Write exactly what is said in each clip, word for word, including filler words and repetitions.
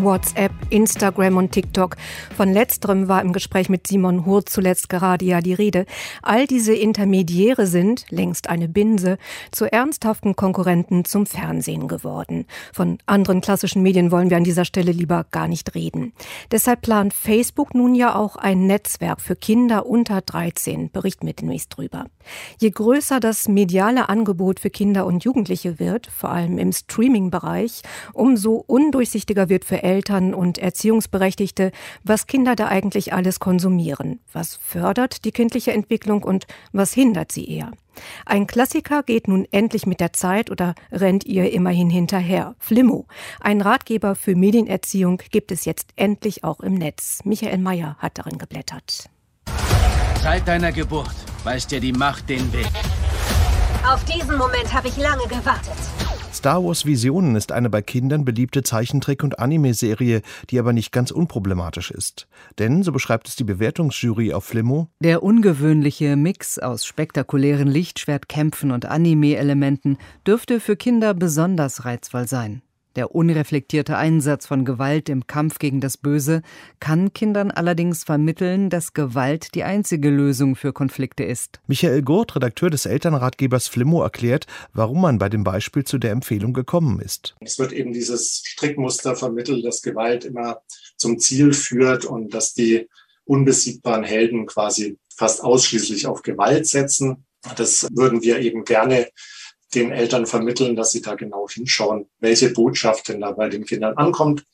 WhatsApp, Instagram und TikTok. Von letzterem war im Gespräch mit Simon Hur zuletzt gerade ja die Rede. All diese Intermediäre sind, längst eine Binse, zu ernsthaften Konkurrenten zum Fernsehen geworden. Von anderen klassischen Medien wollen wir an dieser Stelle lieber gar nicht reden. Deshalb plant Facebook nun ja auch ein Netzwerk für Kinder unter dreizehn. Berichten wir demnächst drüber. Je größer das mediale Angebot für Kinder und Jugendliche wird, vor allem im Streaming-Bereich, umso undurchsichtiger wird für Eltern und Erziehungsberechtigte, was Kinder da eigentlich alles konsumieren. Was fördert die kindliche Entwicklung und was hindert sie eher? Ein Klassiker geht nun endlich mit der Zeit oder rennt ihr immerhin hinterher. Flimmo, ein Ratgeber für Medienerziehung, gibt es jetzt endlich auch im Netz. Michael Meyer hat darin geblättert. Seit deiner Geburt weiß dir die Macht den Weg. Auf diesen Moment habe ich lange gewartet. Star Wars Visionen ist eine bei Kindern beliebte Zeichentrick- und Anime-Serie, die aber nicht ganz unproblematisch ist. Denn, so beschreibt es die Bewertungsjury auf Flimmo, der ungewöhnliche Mix aus spektakulären Lichtschwertkämpfen und Anime-Elementen dürfte für Kinder besonders reizvoll sein. Der unreflektierte Einsatz von Gewalt im Kampf gegen das Böse kann Kindern allerdings vermitteln, dass Gewalt die einzige Lösung für Konflikte ist. Michael Gurt, Redakteur des Elternratgebers Flimmo, erklärt, warum man bei dem Beispiel zu der Empfehlung gekommen ist. Es wird eben dieses Strickmuster vermittelt, dass Gewalt immer zum Ziel führt und dass die unbesiegbaren Helden quasi fast ausschließlich auf Gewalt setzen. Das würden wir eben gerne den Eltern vermitteln, dass sie da genau hinschauen, welche Botschaft denn da bei den Kindern ankommt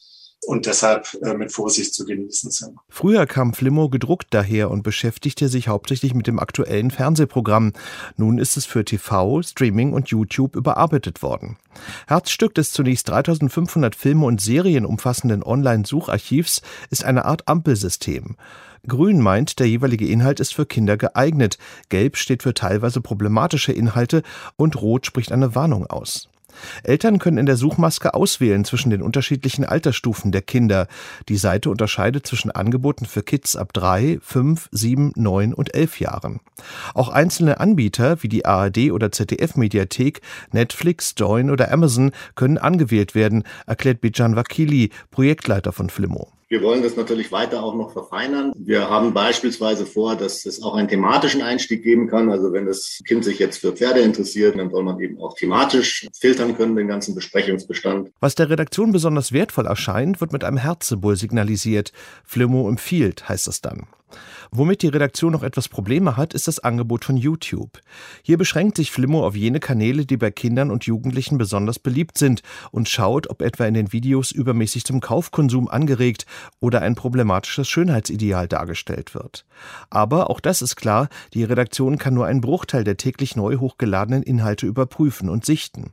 und deshalb mit Vorsicht zu genießen sind. Früher kam Flimmo gedruckt daher und beschäftigte sich hauptsächlich mit dem aktuellen Fernsehprogramm. Nun ist es für T V, Streaming und YouTube überarbeitet worden. Herzstück des zunächst dreitausendfünfhundert Filme und Serien umfassenden Online-Sucharchivs ist eine Art Ampelsystem. Grün meint, der jeweilige Inhalt ist für Kinder geeignet, gelb steht für teilweise problematische Inhalte und rot spricht eine Warnung aus. Eltern können in der Suchmaske auswählen zwischen den unterschiedlichen Altersstufen der Kinder. Die Seite unterscheidet zwischen Angeboten für Kids ab drei, fünf, sieben, neun und elf Jahren. Auch einzelne Anbieter wie die A R D oder Z D F-Mediathek, Netflix, Join oder Amazon können angewählt werden, erklärt Bijan Wakili, Projektleiter von Flimmo. Wir wollen das natürlich weiter auch noch verfeinern. Wir haben beispielsweise vor, dass es auch einen thematischen Einstieg geben kann. Also wenn das Kind sich jetzt für Pferde interessiert, dann soll man eben auch thematisch filtern können, den ganzen Besprechungsbestand. Was der Redaktion besonders wertvoll erscheint, wird mit einem Herzsymbol signalisiert. Flimmo empfiehlt, heißt es dann. Womit die Redaktion noch etwas Probleme hat, ist das Angebot von YouTube. Hier beschränkt sich Flimmo auf jene Kanäle, die bei Kindern und Jugendlichen besonders beliebt sind und schaut, ob etwa in den Videos übermäßig zum Kaufkonsum angeregt oder ein problematisches Schönheitsideal dargestellt wird. Aber auch das ist klar, die Redaktion kann nur einen Bruchteil der täglich neu hochgeladenen Inhalte überprüfen und sichten.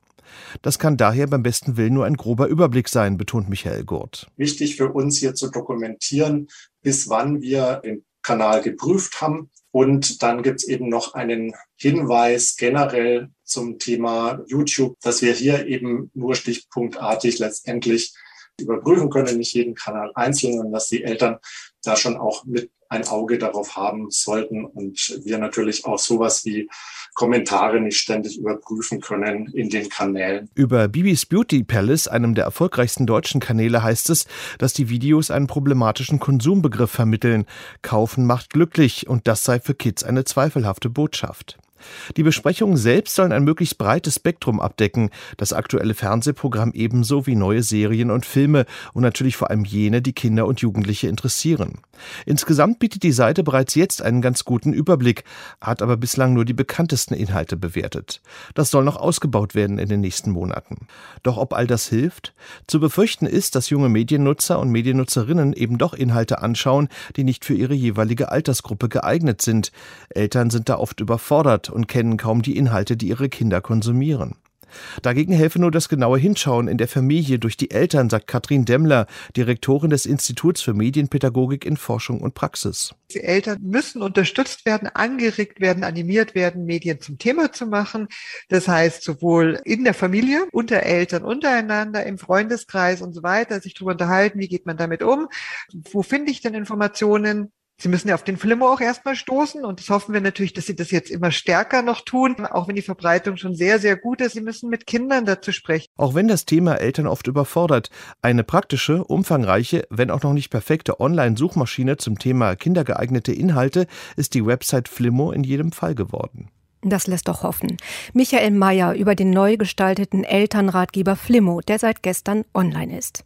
Das kann daher beim besten Willen nur ein grober Überblick sein, betont Michael Gurt. Wichtig für uns hier zu dokumentieren, bis wann wir den Kanal geprüft haben. Und dann gibt es eben noch einen Hinweis generell zum Thema YouTube, dass wir hier eben nur stichpunktartig letztendlich überprüfen können, nicht jeden Kanal einzeln, und dass die Eltern da schon auch mit ein Auge darauf haben sollten und wir natürlich auch sowas wie Kommentare nicht ständig überprüfen können in den Kanälen. Über Bibis Beauty Palace, einem der erfolgreichsten deutschen Kanäle, heißt es, dass die Videos einen problematischen Konsumbegriff vermitteln. Kaufen macht glücklich und das sei für Kids eine zweifelhafte Botschaft. Die Besprechungen selbst sollen ein möglichst breites Spektrum abdecken, das aktuelle Fernsehprogramm ebenso wie neue Serien und Filme und natürlich vor allem jene, die Kinder und Jugendliche interessieren. Insgesamt bietet die Seite bereits jetzt einen ganz guten Überblick, hat aber bislang nur die bekanntesten Inhalte bewertet. Das soll noch ausgebaut werden in den nächsten Monaten. Doch ob all das hilft? Zu befürchten ist, dass junge Mediennutzer und Mediennutzerinnen eben doch Inhalte anschauen, die nicht für ihre jeweilige Altersgruppe geeignet sind. Eltern sind da oft überfordert und kennen kaum die Inhalte, die ihre Kinder konsumieren. Dagegen helfe nur das genaue Hinschauen in der Familie durch die Eltern, sagt Katrin Demmler, Direktorin des Instituts für Medienpädagogik in Forschung und Praxis. Die Eltern müssen unterstützt werden, angeregt werden, animiert werden, Medien zum Thema zu machen. Das heißt, sowohl in der Familie, unter Eltern, untereinander, im Freundeskreis und so weiter, sich darüber unterhalten, wie geht man damit um, wo finde ich denn Informationen, Sie müssen ja auf den Flimmo auch erstmal stoßen und das hoffen wir natürlich, dass Sie das jetzt immer stärker noch tun, auch wenn die Verbreitung schon sehr, sehr gut ist. Sie müssen mit Kindern dazu sprechen. Auch wenn das Thema Eltern oft überfordert, eine praktische, umfangreiche, wenn auch noch nicht perfekte Online-Suchmaschine zum Thema kindergeeignete Inhalte ist die Website Flimmo in jedem Fall geworden. Das lässt doch hoffen. Michael Meyer über den neu gestalteten Elternratgeber Flimmo, der seit gestern online ist.